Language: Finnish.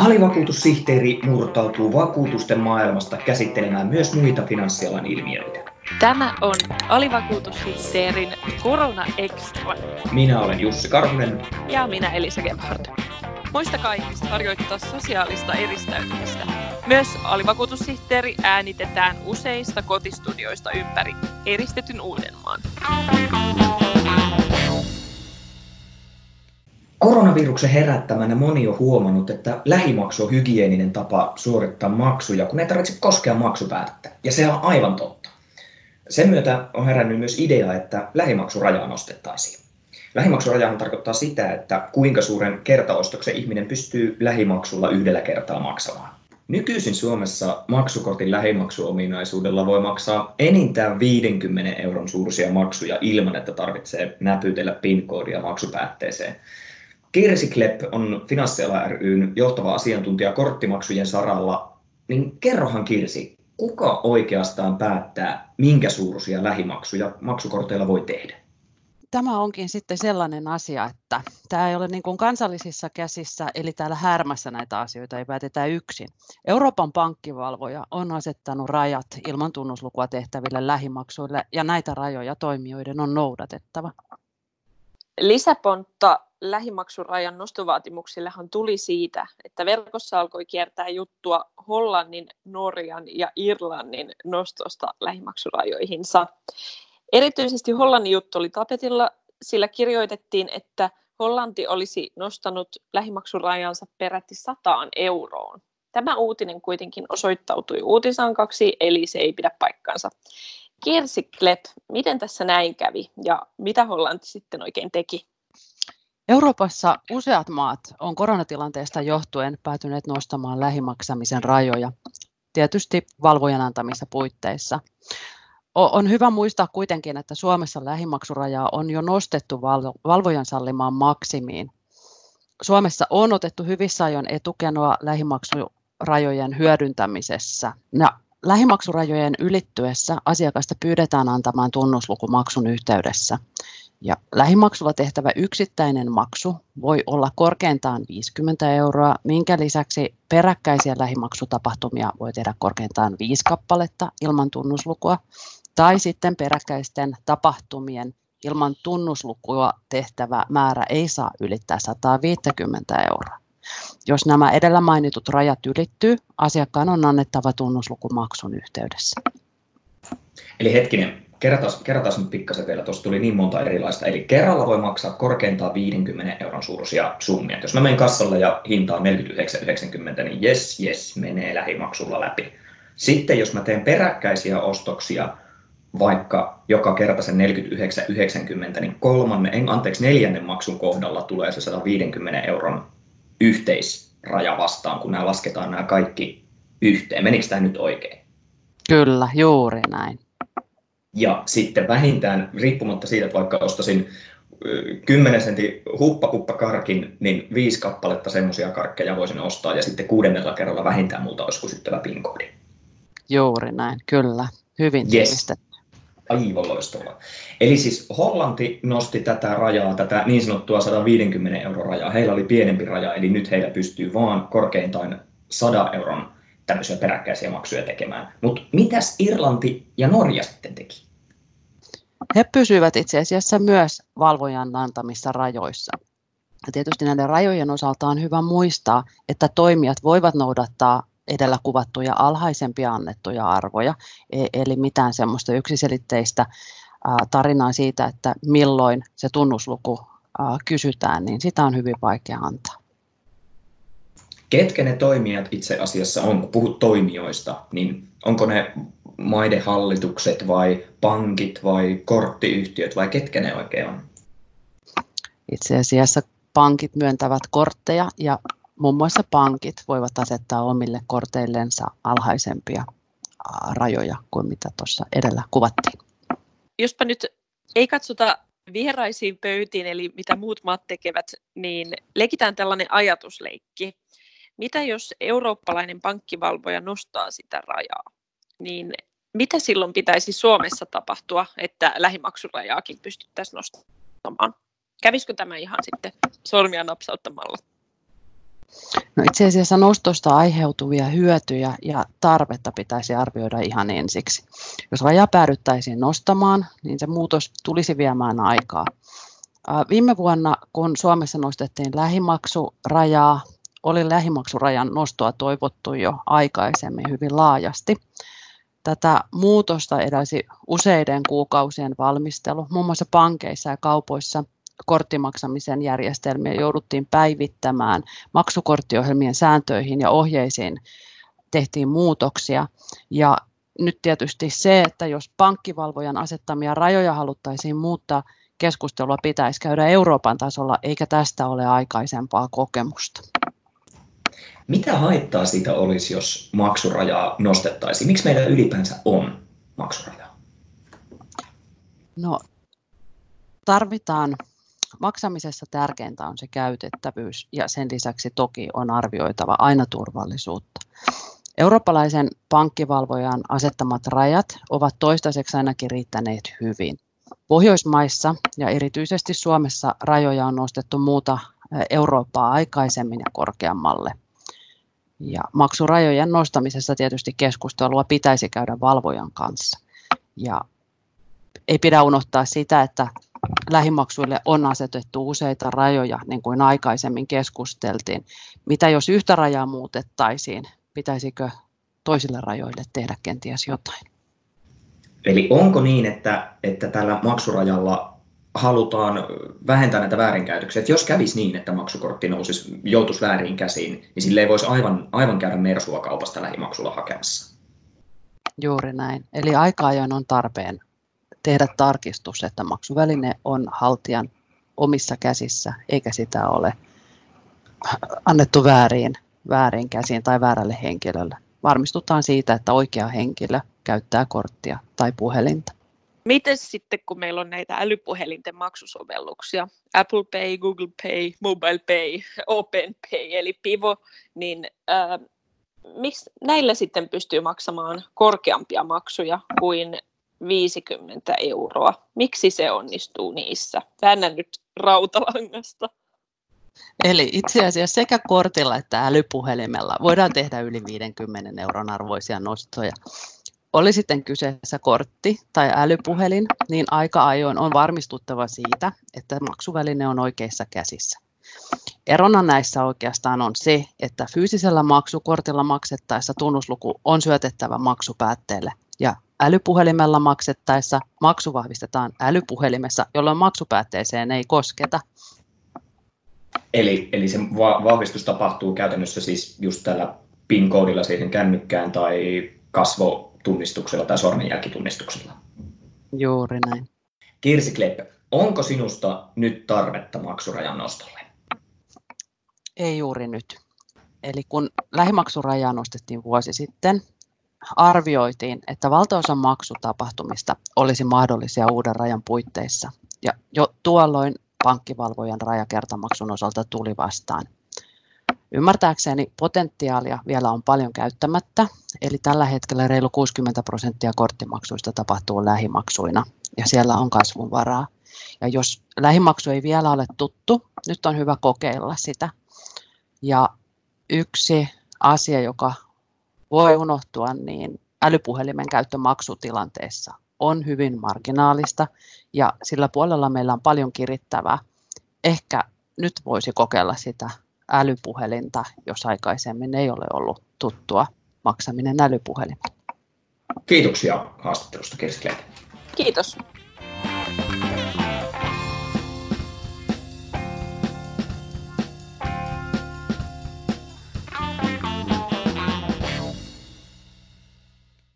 Alivakuutussihteeri murtautuu vakuutusten maailmasta käsittelemään myös muita finanssialan ilmiöitä. Tämä on Alivakuutussihteerin Korona Extra. Minä olen Jussi Karhunen. Ja minä Elisa Gebhard. Muistakaa ihmistä harjoittaa sosiaalista eristäytymistä. Myös Alivakuutussihteeri äänitetään useista kotistudioista ympäri eristetyn Uudenmaan. Koronaviruksen herättämänä moni on huomannut, että lähimaksu on hygieeninen tapa suorittaa maksuja, kun ei tarvitse koskea maksupäätettä. Ja se on aivan totta. Sen myötä on herännyt myös idea, että lähimaksurajaa nostettaisiin. Lähimaksurajahan tarkoittaa sitä, että kuinka suuren kertaostoksen ihminen pystyy lähimaksulla yhdellä kertaa maksamaan. Nykyisin Suomessa maksukortin lähimaksuominaisuudella voi maksaa enintään 50 € suuruisia maksuja ilman, että tarvitsee näpytellä PIN-koodia maksupäätteeseen. Kirsi Klepp on Finanssiala ry:n johtava asiantuntija korttimaksujen saralla. Niin kerrohan Kirsi, kuka oikeastaan päättää, minkä suuruisia lähimaksuja maksukorteilla voi tehdä? Tämä onkin sitten sellainen asia, että tämä ei ole niin kuin kansallisissa käsissä, eli täällä Härmässä näitä asioita ei päätetä yksin. Euroopan pankkivalvoja on asettanut rajat ilman tunnuslukua tehtäville lähimaksuille, ja näitä rajoja toimijoiden on noudatettava. Lisäpontta lähimaksurajan nostovaatimuksillehan tuli siitä, että verkossa alkoi kiertää juttua Hollannin, Norjan ja Irlannin nostosta lähimaksurajoihinsa. Erityisesti Hollannin juttu oli tapetilla, sillä kirjoitettiin, että Hollanti olisi nostanut lähimaksurajansa peräti 100 €. Tämä uutinen kuitenkin osoittautui uutisankaksi, eli se ei pidä paikkaansa. Kirsi Klepp, miten tässä näin kävi ja mitä Hollanti sitten oikein teki? Euroopassa useat maat on koronatilanteesta johtuen päätyneet nostamaan lähimaksamisen rajoja, tietysti valvojan antamissa puitteissa. On hyvä muistaa kuitenkin, että Suomessa lähimaksurajaa on jo nostettu valvojan sallimaan maksimiin. Suomessa on otettu hyvissä ajoin etukenoa lähimaksurajojen hyödyntämisessä. Lähimaksurajojen ylittyessä asiakasta pyydetään antamaan tunnusluku maksun yhteydessä. Ja lähimaksulla tehtävä yksittäinen maksu voi olla korkeintaan 50 €, minkä lisäksi peräkkäisiä lähimaksutapahtumia voi tehdä korkeintaan 5 kappaletta ilman tunnuslukua, tai sitten peräkkäisten tapahtumien ilman tunnuslukua tehtävä määrä ei saa ylittää 150 €. Jos nämä edellä mainitut rajat ylittyy, asiakkaan on annettava tunnusluku maksun yhteydessä. Eli hetkinen. Kerrataan nyt pikkasen vielä, tuossa tuli niin monta erilaista. Eli kerralla voi maksaa korkeintaan 50 € suuruisia summia. Jos mä menen kassalle ja hinta on 49,90, niin jes, menee lähimaksulla läpi. Sitten jos mä teen peräkkäisiä ostoksia, vaikka joka kerta sen 49,90, niin neljännen maksun kohdalla tulee se 150 € yhteisraja vastaan, kun nämä lasketaan nämä kaikki yhteen. Menikö tämä nyt oikein? Kyllä, juuri näin. Ja sitten vähintään, riippumatta siitä, että vaikka ostaisin 10 sentin huppakuppakarkin, niin 5 kappaletta semmoisia karkkeja voisin ostaa, ja sitten 6. kerralla vähintään multa olisi kysyttävä PIN-koodi. Juuri näin, kyllä. Hyvin tiivistetty. Aivan loistavaa. Eli siis Hollanti nosti tätä rajaa, tätä niin sanottua 150 € rajaa. Heillä oli pienempi raja, eli nyt heillä pystyy vaan korkeintaan 100 € tämmöisiä peräkkäisiä maksuja tekemään. Mutta mitäs Irlanti ja Norja sitten teki? He pysyivät itse asiassa myös valvojan antamissa rajoissa. Ja tietysti näiden rajojen osalta on hyvä muistaa, että toimijat voivat noudattaa edellä kuvattuja alhaisempia annettuja arvoja, eli mitään semmoista yksiselitteistä tarinaa siitä, että milloin se tunnusluku kysytään, niin sitä on hyvin vaikea antaa. Ketkä ne toimijat itse asiassa on, kun puhut toimijoista, niin onko ne maiden hallitukset vai pankit vai korttiyhtiöt vai ketkä ne oikein on? Itse asiassa pankit myöntävät kortteja ja muun muassa pankit voivat asettaa omille korteillensa alhaisempia rajoja kuin mitä tuossa edellä kuvattiin. Jospa nyt ei katsota vieraisiin pöytiin, eli mitä muut maat tekevät, niin leikitään tällainen ajatusleikki. Mitä jos eurooppalainen pankkivalvoja nostaa sitä rajaa, niin mitä silloin pitäisi Suomessa tapahtua, että lähimaksurajaakin pystyttäisiin nostamaan? Kävisikö tämä ihan sitten sormia napsauttamalla? No itse asiassa nostosta aiheutuvia hyötyjä ja tarvetta pitäisi arvioida ihan ensiksi. Jos raja päädyttäisiin nostamaan, niin se muutos tulisi viemään aikaa. Viime vuonna, kun Suomessa nostettiin lähimaksurajaa, oli lähimaksurajan nostoa toivottu jo aikaisemmin hyvin laajasti. Tätä muutosta edelsi useiden kuukausien valmistelu. Muun muassa pankeissa ja kaupoissa korttimaksamisen järjestelmiä jouduttiin päivittämään. Maksukorttiohjelmien sääntöihin ja ohjeisiin tehtiin muutoksia. Ja nyt tietysti se, että jos pankkivalvojan asettamia rajoja haluttaisiin muuttaa, keskustelua pitäisi käydä Euroopan tasolla, eikä tästä ole aikaisempaa kokemusta. Mitä haittaa siitä olisi, jos maksurajaa nostettaisiin? Miksi meillä ylipäänsä on maksurajaa? No, tarvitaan. Maksamisessa tärkeintä on se käytettävyys ja sen lisäksi toki on arvioitava aina turvallisuutta. Eurooppalaisen pankkivalvojan asettamat rajat ovat toistaiseksi ainakin riittäneet hyvin. Pohjoismaissa ja erityisesti Suomessa rajoja on nostettu muuta Eurooppaa aikaisemmin ja korkeammalle. Ja maksurajojen nostamisessa tietysti keskustelua pitäisi käydä valvojan kanssa. Ja ei pidä unohtaa sitä, että lähimaksuille on asetettu useita rajoja, niin kuin aikaisemmin keskusteltiin. Mitä jos yhtä rajaa muutettaisiin, pitäisikö toisille rajoille tehdä kenties jotain? Eli onko niin, että tällä maksurajalla halutaan vähentää näitä väärinkäytöksiä? Että jos kävisi niin, että maksukortti joutuisi väärin käsiin, niin sille ei voisi aivan käydä mersua kaupasta lähimaksulla hakemassa. Juuri näin. Eli aika ajoin on tarpeen tehdä tarkistus, että maksuväline on haltijan omissa käsissä, eikä sitä ole annettu väärin käsiin tai väärälle henkilölle. Varmistutaan siitä, että oikea henkilö käyttää korttia tai puhelinta. Miten sitten, kun meillä on näitä älypuhelinten maksusovelluksia, Apple Pay, Google Pay, Mobile Pay, Open Pay eli Pivo, niin miksi näillä sitten pystyy maksamaan korkeampia maksuja kuin 50 €? Miksi se onnistuu niissä? Väännän nyt rautalangasta. Eli itse asiassa sekä kortilla että älypuhelimella voidaan tehdä yli 50 € arvoisia nostoja. Oli sitten kyseessä kortti tai älypuhelin, niin aika ajoin on varmistuttava siitä, että maksuväline on oikeissa käsissä. Erona näissä oikeastaan on se, että fyysisellä maksukortilla maksettaessa tunnusluku on syötettävä maksupäätteelle ja älypuhelimella maksettaessa maksu vahvistetaan älypuhelimessa, jolloin maksupäätteeseen ei kosketa. Eli se vahvistus tapahtuu käytännössä siis just tällä PIN-koodilla siihen kännykkään tai kasvotunnistuksella tai sormenjälkitunnistuksella. Juuri näin. Kirsi Klepp, onko sinusta nyt tarvetta maksurajan nostolle? Ei juuri nyt. Eli kun lähimaksurajaa nostettiin vuosi sitten, arvioitiin, että valtaosa maksutapahtumista olisi mahdollisia uuden rajan puitteissa. Ja jo tuolloin pankkivalvojan rajakertamaksun osalta tuli vastaan. Ymmärtääkseni potentiaalia vielä on paljon käyttämättä, eli tällä hetkellä reilu 60% korttimaksuista tapahtuu lähimaksuina, ja siellä on kasvun varaa. Ja jos lähimaksu ei vielä ole tuttu, nyt on hyvä kokeilla sitä. Ja yksi asia, joka voi unohtua, niin älypuhelimen käyttö maksutilanteessa on hyvin marginaalista, ja sillä puolella meillä on paljon kirittävää. Ehkä nyt voisi kokeilla sitä älypuhelinta, jos aikaisemmin ei ole ollut tuttua maksaminen älypuhelimella. Kiitoksia haastattelusta, Kirsi Klepp. Kiitos.